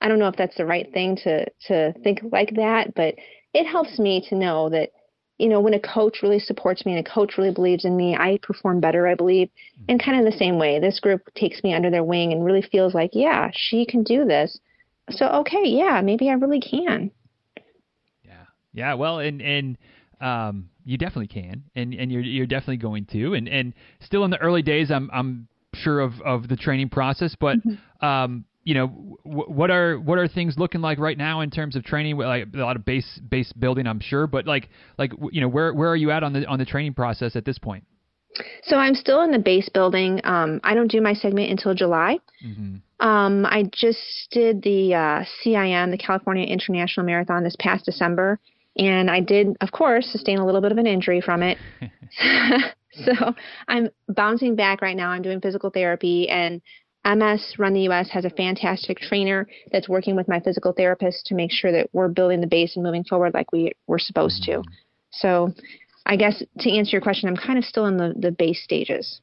I don't know if that's the right thing to think like that, but it helps me to know that, you know, when a coach really supports me and a coach really believes in me, I perform better, I believe. And kind of the same way, this group takes me under their wing and really feels like, yeah, she can do this. So, okay, yeah, maybe I really can. Yeah. Well, and you definitely can, and you're definitely going to, and still in the early days, I'm sure of the training process, but, you know, what are things looking like right now in terms of training? Like a lot of base building, I'm sure, but like, you know, where are you at on the training process at this point? So I'm still in the base building. I don't do my segment until July. Mm-hmm. I just did the CIM, the California International Marathon, this past December. And I did, of course, sustain a little bit of an injury from it. So I'm bouncing back right now. I'm doing physical therapy, and MS Run the US has a fantastic trainer that's working with my physical therapist to make sure that we're building the base and moving forward like we were supposed to. So I guess to answer your question, I'm kind of still in the base stages.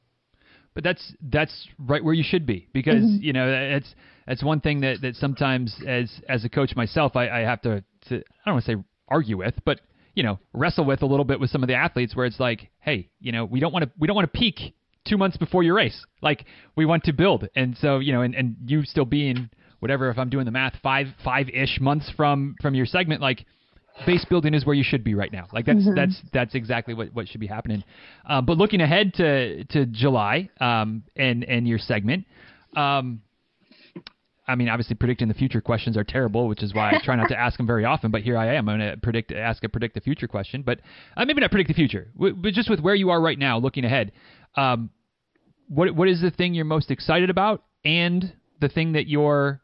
But that's right where you should be, because, you know, that's one thing that sometimes as a coach myself, I have to, I don't want to say argue with, but, you know, wrestle with a little bit with some of the athletes where it's like, hey, you know, we don't want to peak 2 months before your race. Like, we want to build. And so, you know, and you still being whatever, if I'm doing the math, five-ish months from your segment, like, base building is where you should be right now. Like that's exactly what should be happening. But looking ahead to July, and your segment, I mean, obviously predicting the future questions are terrible, which is why I try not to ask them very often, but here I am. I'm going to predict the future question, but maybe not predict the future, but just with where you are right now, looking ahead, what is the thing you're most excited about and the thing that you're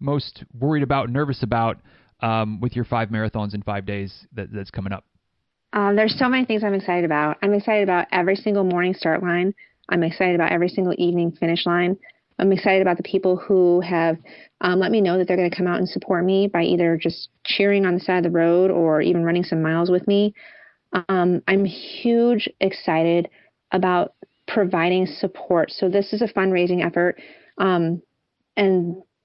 most worried about, nervous about, with your 5 marathons in 5 days that's coming up? There's so many things I'm excited about. I'm excited about every single morning start line. I'm excited about every single evening finish line. I'm excited about the people who have let me know that they're going to come out and support me by either just cheering on the side of the road or even running some miles with me. I'm huge excited about providing support. So this is a fundraising effort. And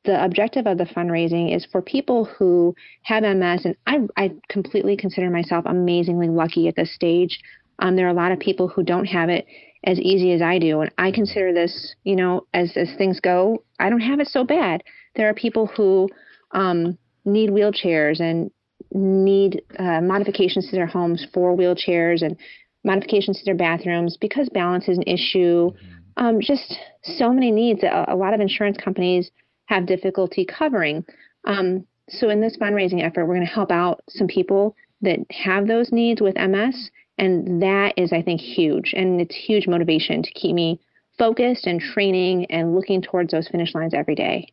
the objective of the fundraising is for people who have MS, and I completely consider myself amazingly lucky at this stage. There are a lot of people who don't have it as easy as I do, and I consider this, you know, as things go, I don't have it so bad. There are people who need wheelchairs and need modifications to their homes for wheelchairs and modifications to their bathrooms because balance is an issue. Just so many needs that a lot of insurance companies have difficulty covering. So in this fundraising effort, we're going to help out some people that have those needs with MS. And that is, I think, huge. And it's huge motivation to keep me focused and training and looking towards those finish lines every day.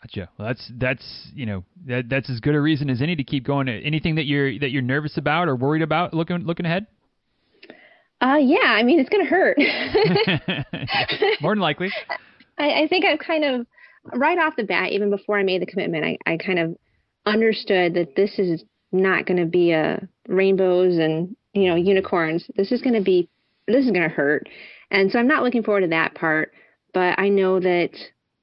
Gotcha. Well, that's, you know, that's as good a reason as any to keep going. Anything that you're nervous about or worried about looking ahead? Yeah. I mean, it's going to hurt. More than likely. I think I've kind of, right off the bat, even before I made the commitment, I kind of understood that this is not going to be a rainbows and, you know, unicorns. This is going to hurt. And so I'm not looking forward to that part, but I know that,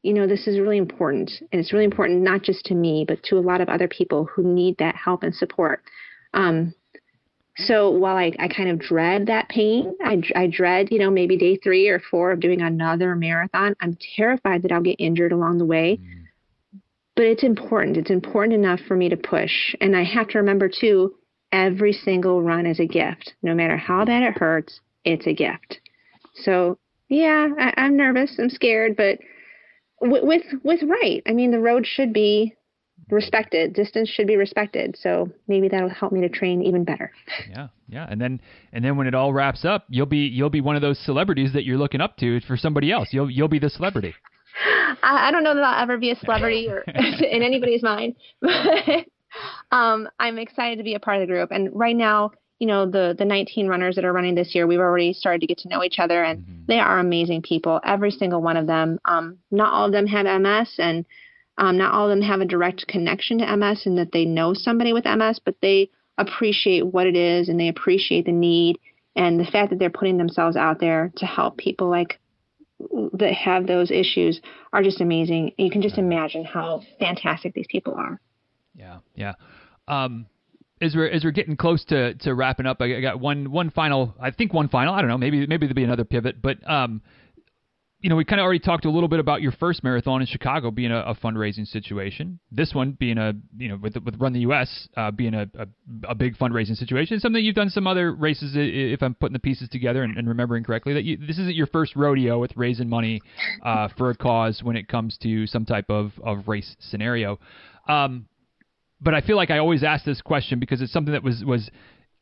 you know, this is really important, and it's really important, not just to me, but to a lot of other people who need that help and support. So while I kind of dread that pain, I dread, you know, maybe day 3 or 4 of doing another marathon. I'm terrified that I'll get injured along the way, but it's important. It's important enough for me to push. And I have to remember too, every single run is a gift. No matter how bad it hurts, it's a gift. So yeah, I'm nervous. I'm scared, but with right. I mean, the road should be respected. Distance should be respected. So maybe that'll help me to train even better. Yeah. Yeah. And then when it all wraps up, you'll be one of those celebrities that you're looking up to for somebody else. You'll be the celebrity. I don't know that I'll ever be a celebrity or in anybody's mind, but I'm excited to be a part of the group. And right now, you know, the 19 runners that are running this year, we've already started to get to know each other, and they are amazing people. Every single one of them. Not all of them have MS, and Not all of them have a direct connection to MS and that they know somebody with MS, but they appreciate what it is and they appreciate the need and the fact that they're putting themselves out there to help people like that have those issues are just amazing. You can just imagine how fantastic these people are. Yeah. Yeah. As we're getting close to wrapping up, I got one final, I don't know, maybe there'll be another pivot, but, you know, we kind of already talked a little bit about your first marathon in Chicago being a fundraising situation. This one being with Run the US being a big fundraising situation. Something you've done some other races, if I'm putting the pieces together and remembering correctly, that this isn't your first rodeo with raising money for a cause when it comes to some type of race scenario. But I feel like I always ask this question because it's something that was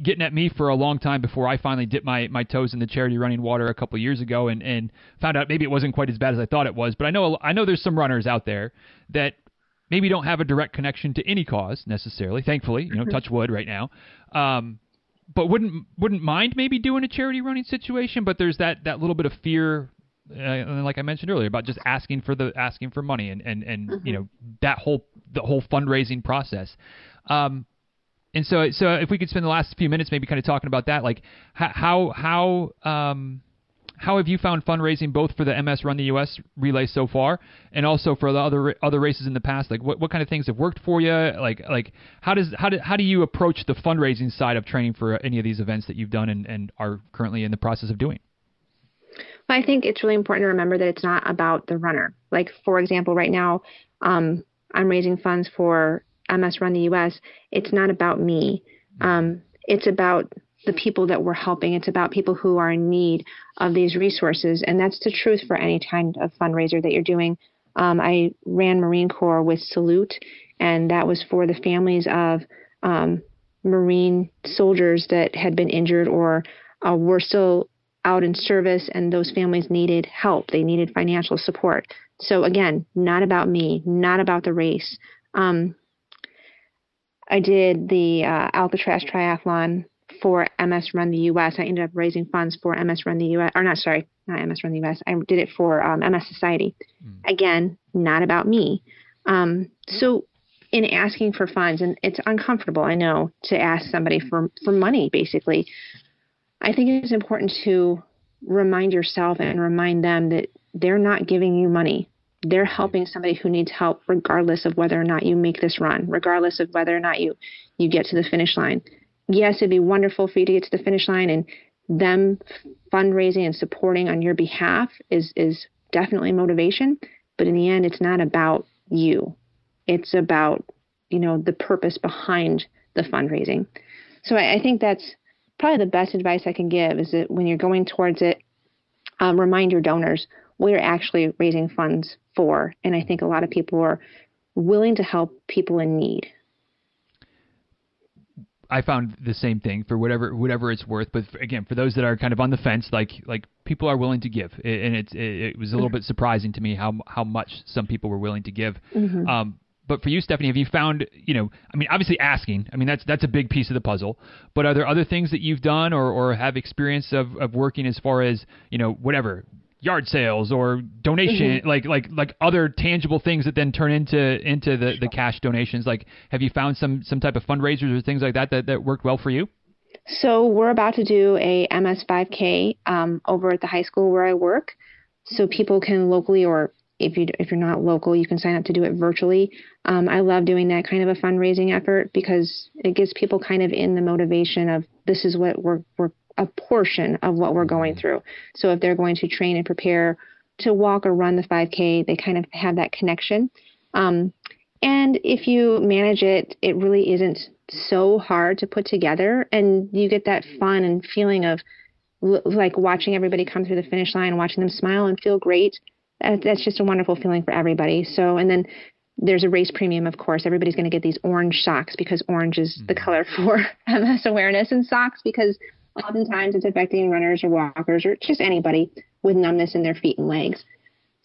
getting at me for a long time before I finally dipped my toes in the charity running water a couple of years ago and found out maybe it wasn't quite as bad as I thought it was. But I know there's some runners out there that maybe don't have a direct connection to any cause necessarily, thankfully, you know, touch wood right now. But wouldn't mind maybe doing a charity running situation, but there's that little bit of fear, like I mentioned earlier, about just asking for money and you know, the whole fundraising process. And so if we could spend the last few minutes maybe kind of talking about that, like how have you found fundraising both for the MS Run the US relay so far and also for the other races in the past? Like what kind of things have worked for you? Like how do you approach the fundraising side of training for any of these events that you've done and are currently in the process of doing? Well, I think it's really important to remember that it's not about the runner. Like, for example, right now I'm raising funds for MS Run the US. It's not about me. It's about the people that we're helping. It's about people who are in need of these resources. And that's the truth for any kind of fundraiser that you're doing. I ran Marine Corps with Salute, and that was for the families of Marine soldiers that had been injured or were still out in service, and those families needed help. They needed financial support. So again, not about me, not about the race. I did the Alcatraz triathlon for MS Run the US. I ended up raising funds for MS Run the US, or not MS Run the US. I did it for MS Society. Again, not about me. So in asking for funds, and it's uncomfortable, I know, to ask somebody for money, basically. I think it's important to remind yourself and remind them that they're not giving you money. They're helping somebody who needs help regardless of whether or not you make this run, regardless of whether or not you get to the finish line. Yes, it'd be wonderful for you to get to the finish line, and them fundraising and supporting on your behalf is definitely motivation. But in the end, it's not about you. It's about, you know, the purpose behind the fundraising. So I think that's probably the best advice I can give, is that when you're going towards it, remind your donors we're actually raising funds for. And I think a lot of people are willing to help people in need. I found the same thing for whatever it's worth. But again, for those that are kind of on the fence, like people are willing to give. And it was a little bit surprising to me how much some people were willing to give. Mm-hmm. But for you, Stephanie, have you found, you know, I mean, obviously asking, I mean, that's a big piece of the puzzle, but are there other things that you've done or have experience of working as far as, you know, whatever, yard sales or donation, mm-hmm. like other tangible things that then turn into the cash donations? Like, have you found some type of fundraisers or things like that worked well for you? So we're about to do a MS 5K over at the high school where I work. So people can locally, or if you're not local, you can sign up to do it virtually. I love doing that kind of a fundraising effort because it gives people kind of in the motivation of this is what we're a portion of what we're going through. So if they're going to train and prepare to walk or run the 5K, they kind of have that connection. And if you manage it, it really isn't so hard to put together, and you get that fun and feeling of like watching everybody come through the finish line, watching them smile and feel great. That's just a wonderful feeling for everybody. So, and then there's a race premium, of course. Everybody's going to get these orange socks because orange is the color for MS awareness, and socks because oftentimes it's affecting runners or walkers or just anybody with numbness in their feet and legs.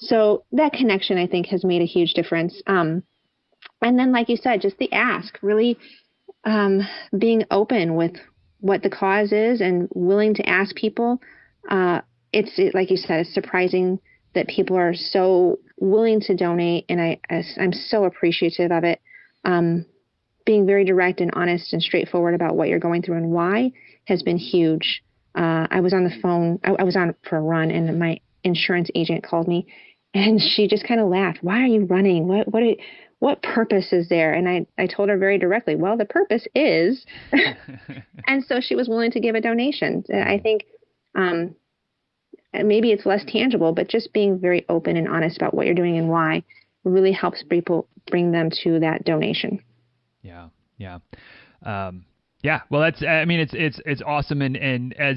So that connection, I think, has made a huge difference. And then, like you said, just the ask, really being open with what the cause is and willing to ask people. Like you said, it's surprising that people are so willing to donate, and I'm so appreciative of it. Being very direct and honest and straightforward about what you're going through and why has been huge. I was on the phone. I was on for a run, and my insurance agent called me, and she just kind of laughed. Why are you running? What purpose is there? And I told her very directly, well, the purpose is, and so she was willing to give a donation. I think maybe it's less tangible, but just being very open and honest about what you're doing and why really helps people bring them to that donation. Yeah. Yeah. Yeah. Well, it's awesome. And as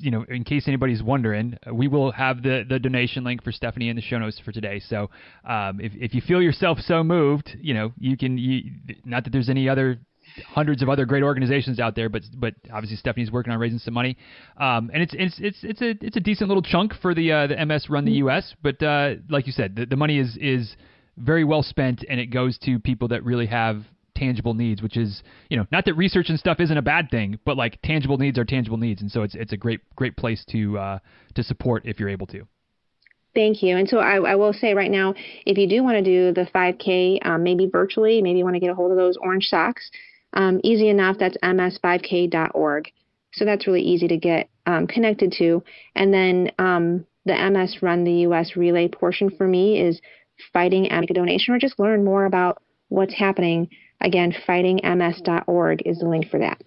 you know, in case anybody's wondering, we will have the donation link for Stephanie in the show notes for today. So, if you feel yourself so moved, you know, not that there's any other hundreds of other great organizations out there, but obviously Stephanie's working on raising some money. And it's a decent little chunk for the MS Run the US, but, like you said, the money is very well spent, and it goes to people that really have tangible needs, which is, you know, not that research and stuff isn't a bad thing, but like tangible needs are tangible needs. And so it's a great place to support if you're able to. Thank you. And so I will say right now, if you do want to do the 5K, maybe virtually, maybe you want to get a hold of those orange socks, easy enough. That's ms5k.org. So that's really easy to get connected to. And then the MS Run the US relay portion for me is fighting and make a donation, or just learn more about what's happening. Again, fightingms.org is the link for that.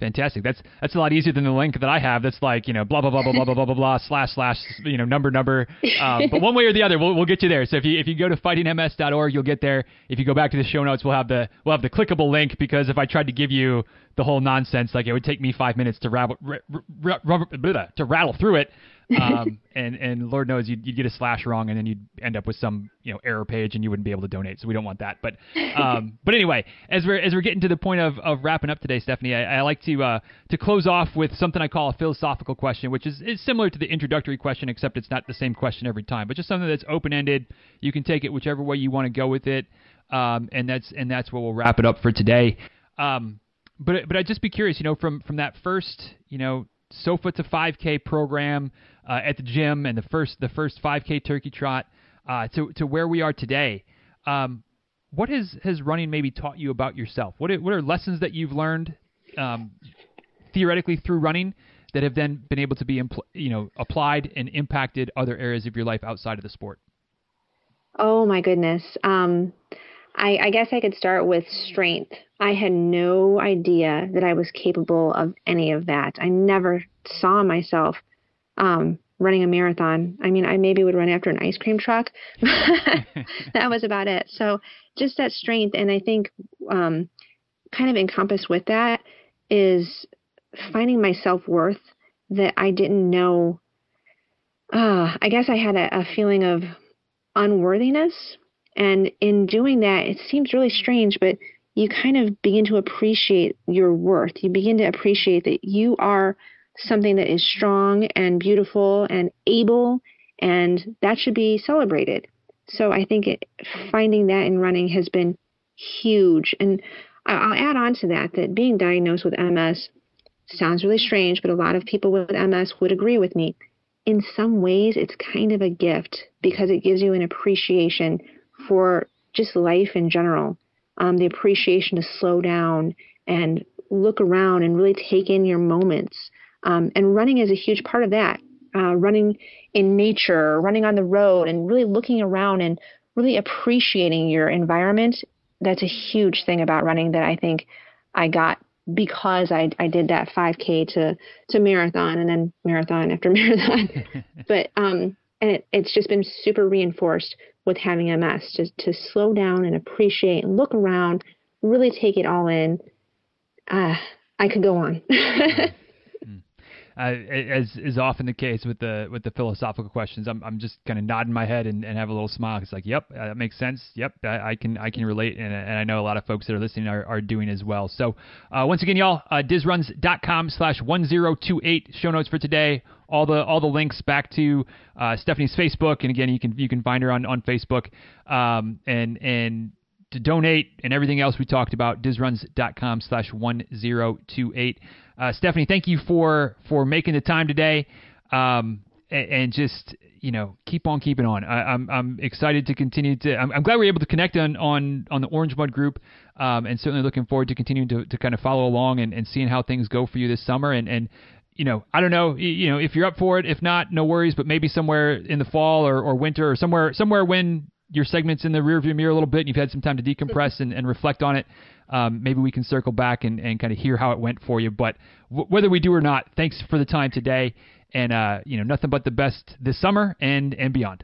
Fantastic. That's a lot easier than the link that I have. That's like, you know, blah, blah, blah, blah, blah, blah, blah, blah, blah, / you know, number. But one way or the other, we'll get you there. So if you go to fightingms.org, you'll get there. If you go back to the show notes, we'll have the clickable link, because if I tried to give you the whole nonsense, like it would take me 5 minutes to rattle through it. And Lord knows you'd get a / wrong, and then you'd end up with some, you know, error page, and you wouldn't be able to donate. So we don't want that. But anyway, as we're getting to the point of wrapping up today, Stephanie, I like to close off with something I call a philosophical question, which is similar to the introductory question, except it's not the same question every time, but just something that's open-ended. You can take it whichever way you want to go with it. And that's where we'll wrap it up for today. But I'd just be curious, you know, from that first, you know, sofa to 5K program at the gym, and the first 5K turkey trot to where we are today. What has running maybe taught you about yourself? What are lessons that you've learned theoretically through running that have then been able to be applied and impacted other areas of your life outside of the sport? Oh my goodness. I guess I could start with strength. I had no idea that I was capable of any of that. I never saw myself running a marathon. I mean, I maybe would run after an ice cream truck. That was about it. So just that strength. And I think kind of encompassed with that is finding my self-worth that I didn't know. I guess I had a feeling of unworthiness. And in doing that, it seems really strange, but you kind of begin to appreciate your worth. You begin to appreciate that you are something that is strong and beautiful and able, and that should be celebrated. So I think finding that in running has been huge. And I'll add on to that being diagnosed with MS sounds really strange, but a lot of people with MS would agree with me. In some ways, it's kind of a gift, because it gives you an appreciation for just life in general, the appreciation to slow down and look around and really take in your moments. And running is a huge part of that, running in nature, running on the road, and really looking around and really appreciating your environment. That's a huge thing about running that I think I got because I did that 5K to marathon, and then marathon after marathon. But and it's just been super reinforced with having MS, just to slow down and appreciate and look around, really take it all in. I could go on. As is often the case with the philosophical questions, I'm just kind of nodding my head and have a little smile. It's like, yep, that makes sense. Yep, I can relate, and I know a lot of folks that are listening are doing as well. So once again, y'all, dizruns.com/1028 show notes for today. All the links back to Stephanie's Facebook, and again, you can find her on Facebook, and to donate and everything else we talked about, dizruns.com/1028. Stephanie, thank you for making the time today. and just, you know, keep on keeping on. I'm excited to continue to, I'm glad we were able to connect on the Orange Mud group, and certainly looking forward to continuing to kind of follow along and seeing how things go for you this summer. And, you know, I don't know, you know, if you're up for it, if not, no worries, but maybe somewhere in the fall or winter or somewhere when your segment's in the rearview mirror a little bit and you've had some time to decompress and reflect on it. Maybe we can circle back and kind of hear how it went for you, but whether we do or not, thanks for the time today. And, you know, nothing but the best this summer and beyond.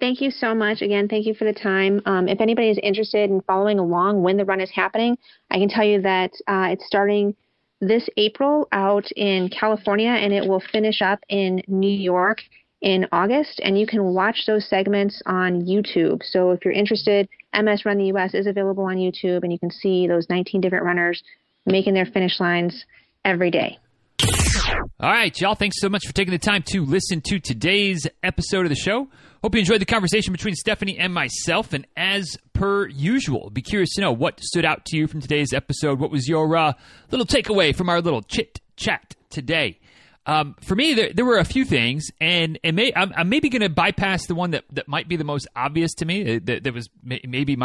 Thank you so much. Again, thank you for the time. If anybody is interested in following along when the run is happening, I can tell you that it's starting this April out in California, and it will finish up in New York in August. And you can watch those segments on YouTube. So if you're interested, MS Run the US is available on YouTube, and you can see those 19 different runners making their finish lines every day. All right, y'all. Thanks so much for taking the time to listen to today's episode of the show. Hope you enjoyed the conversation between Stephanie and myself. And as per usual, be curious to know what stood out to you from today's episode. What was your little takeaway from our little chit chat today? For me, there were a few things, and I'm maybe going to bypass the one that might be the most obvious to me. That was maybe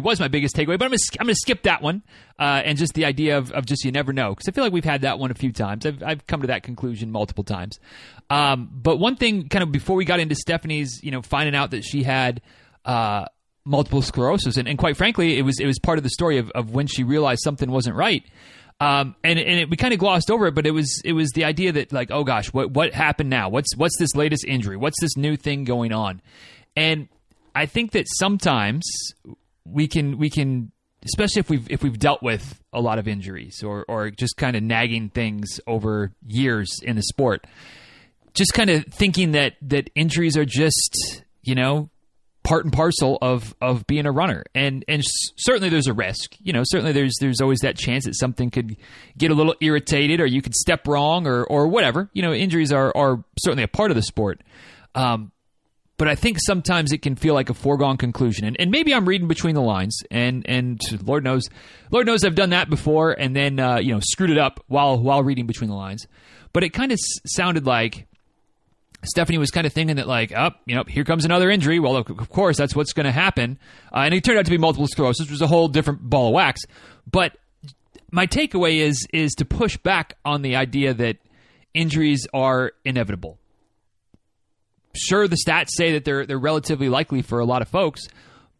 was my biggest takeaway, but I'm going to skip that one, and just the idea of just you never know, because I feel like we've had that one a few times. I've come to that conclusion multiple times. But one thing, kind of before we got into Stephanie's, you know, finding out that she had multiple sclerosis, and quite frankly, it was part of the story of when she realized something wasn't right. We kind of glossed over it, but it was the idea that, like, oh gosh, what happened now? What's this latest injury? What's this new thing going on? And I think that sometimes we can, especially if we've dealt with a lot of injuries or just kind of nagging things over years in the sport, just kind of thinking that injuries are just, you know, part and parcel of being a runner. And certainly there's a risk, you know, certainly there's always that chance that something could get a little irritated or you could step wrong or whatever, you know, injuries are certainly a part of the sport. But I think sometimes it can feel like a foregone conclusion, and maybe I'm reading between the lines, and Lord knows I've done that before. And then, you know, screwed it up while reading between the lines, but it kind of sounded like Stephanie was kind of thinking that, like, you know, here comes another injury. Well, of course, that's what's going to happen. And it turned out to be multiple sclerosis, which was a whole different ball of wax. But my takeaway is to push back on the idea that injuries are inevitable. Sure, the stats say that they're relatively likely for a lot of folks,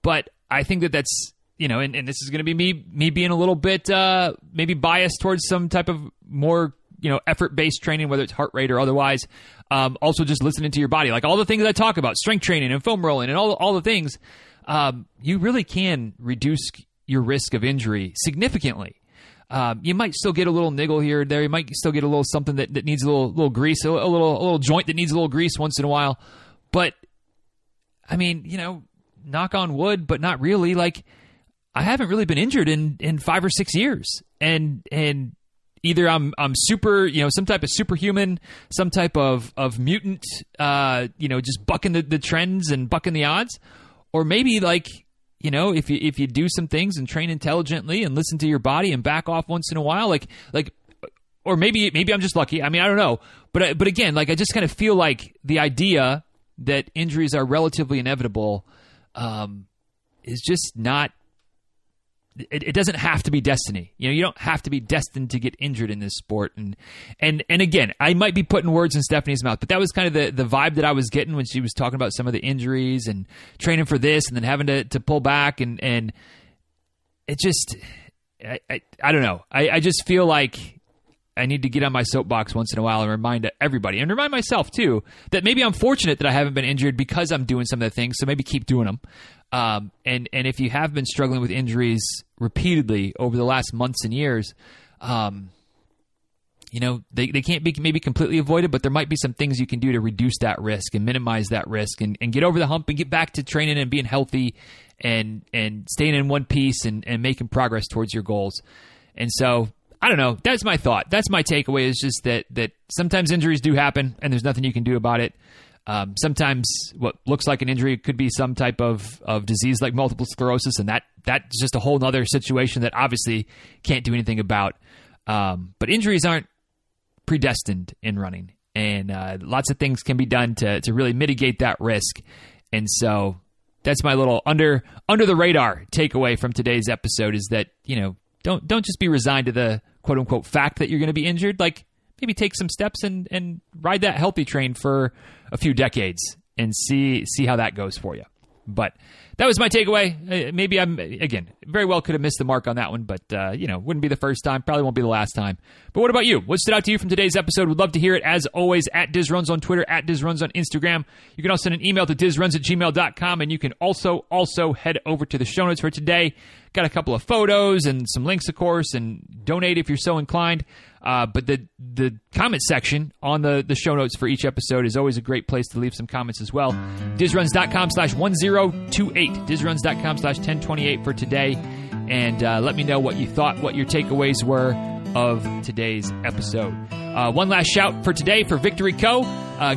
but I think that that's, you know, and this is going to be me being a little bit maybe biased towards some type of more, you know, effort-based training, whether it's heart rate or otherwise. Also just listening to your body, like all the things I talk about, strength training and foam rolling and all the things, you really can reduce your risk of injury significantly. You might still get a little niggle here or there. You might still get a little something that needs a little grease, a little joint that needs a little grease once in a while. But I mean, you know, knock on wood, but not really. Like, I haven't really been injured in 5 or 6 years, and either I'm super, you know, some type of superhuman, some type of mutant, you know, just bucking the trends and bucking the odds, or maybe, like, you know, if you do some things and train intelligently and listen to your body and back off once in a while, like, or maybe I'm just lucky. I mean, I don't know, but again, like, I just kind of feel like the idea that injuries are relatively inevitable, is just not. It doesn't have to be destiny. You know, you don't have to be destined to get injured in this sport. And again, I might be putting words in Stephanie's mouth, but that was kind of the vibe that I was getting when she was talking about some of the injuries and training for this and then having to pull back. And it just, I don't know. I just feel like I need to get on my soapbox once in a while and remind everybody and remind myself too, that maybe I'm fortunate that I haven't been injured because I'm doing some of the things. So maybe keep doing them. And if you have been struggling with injuries repeatedly over the last months and years, you know, they can't be maybe completely avoided, but there might be some things you can do to reduce that risk and minimize that risk and get over the hump and get back to training and being healthy and staying in one piece and making progress towards your goals. And so, I don't know. That's my thought. That's my takeaway, is just that sometimes injuries do happen and there's nothing you can do about it. Sometimes what looks like an injury could be some type of disease like multiple sclerosis, and that's just a whole nother situation that obviously can't do anything about. But injuries aren't predestined in running. And lots of things can be done to really mitigate that risk. And so that's my little under the radar takeaway from today's episode is that, you know, don't just be resigned to the quote unquote fact that you're going to be injured. Like, maybe take some steps and ride that healthy train for a few decades and see how that goes for you. But that was my takeaway. Maybe I'm, again, very well could have missed the mark on that one, but, you know, wouldn't be the first time. Probably won't be the last time. But what about you? What stood out to you from today's episode? We'd love to hear it, as always, at DizRuns on Twitter, at DizRuns on Instagram. You can also send an email to DizRuns@gmail.com, and you can also head over to the show notes for today. Got a couple of photos and some links, of course, and donate if you're so inclined. But the comment section on the show notes for each episode is always a great place to leave some comments as well. DizRuns.com/1028. DizRuns.com/1028 for today. And let me know what you thought, what your takeaways were of today's episode. One last shout for today for Victory Co.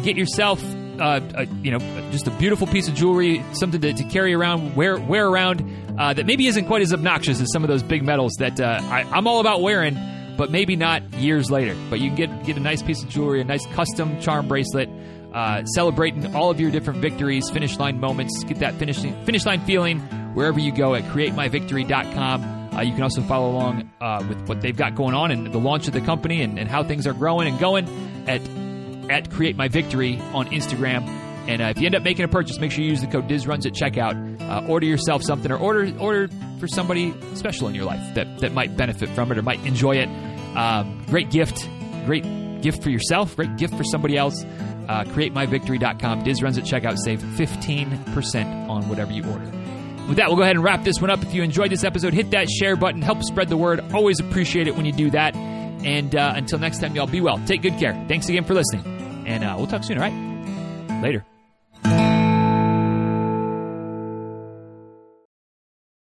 Get yourself just a beautiful piece of jewelry, something to carry around, wear around, that maybe isn't quite as obnoxious as some of those big medals that I'm all about wearing, but maybe not years later. But you can get a nice piece of jewelry, a nice custom charm bracelet, celebrating all of your different victories, finish line moments. Get that finish line feeling wherever you go at createmyvictory.com. You can also follow along with what they've got going on and the launch of the company and how things are growing and going at Create My Victory on Instagram. And if you end up making a purchase, make sure you use the code DizRuns at checkout. Order yourself something, or order for somebody special in your life that might benefit from it or might enjoy it. Great gift for yourself, great gift for somebody else. CreateMyVictory.com. DizRuns at checkout. Save 15% on whatever you order. With that, we'll go ahead and wrap this one up. If you enjoyed this episode, hit that share button. Help spread the word. Always appreciate it when you do that. And until next time, y'all, be well. Take good care. Thanks again for listening. And we'll talk soon, all right? Later.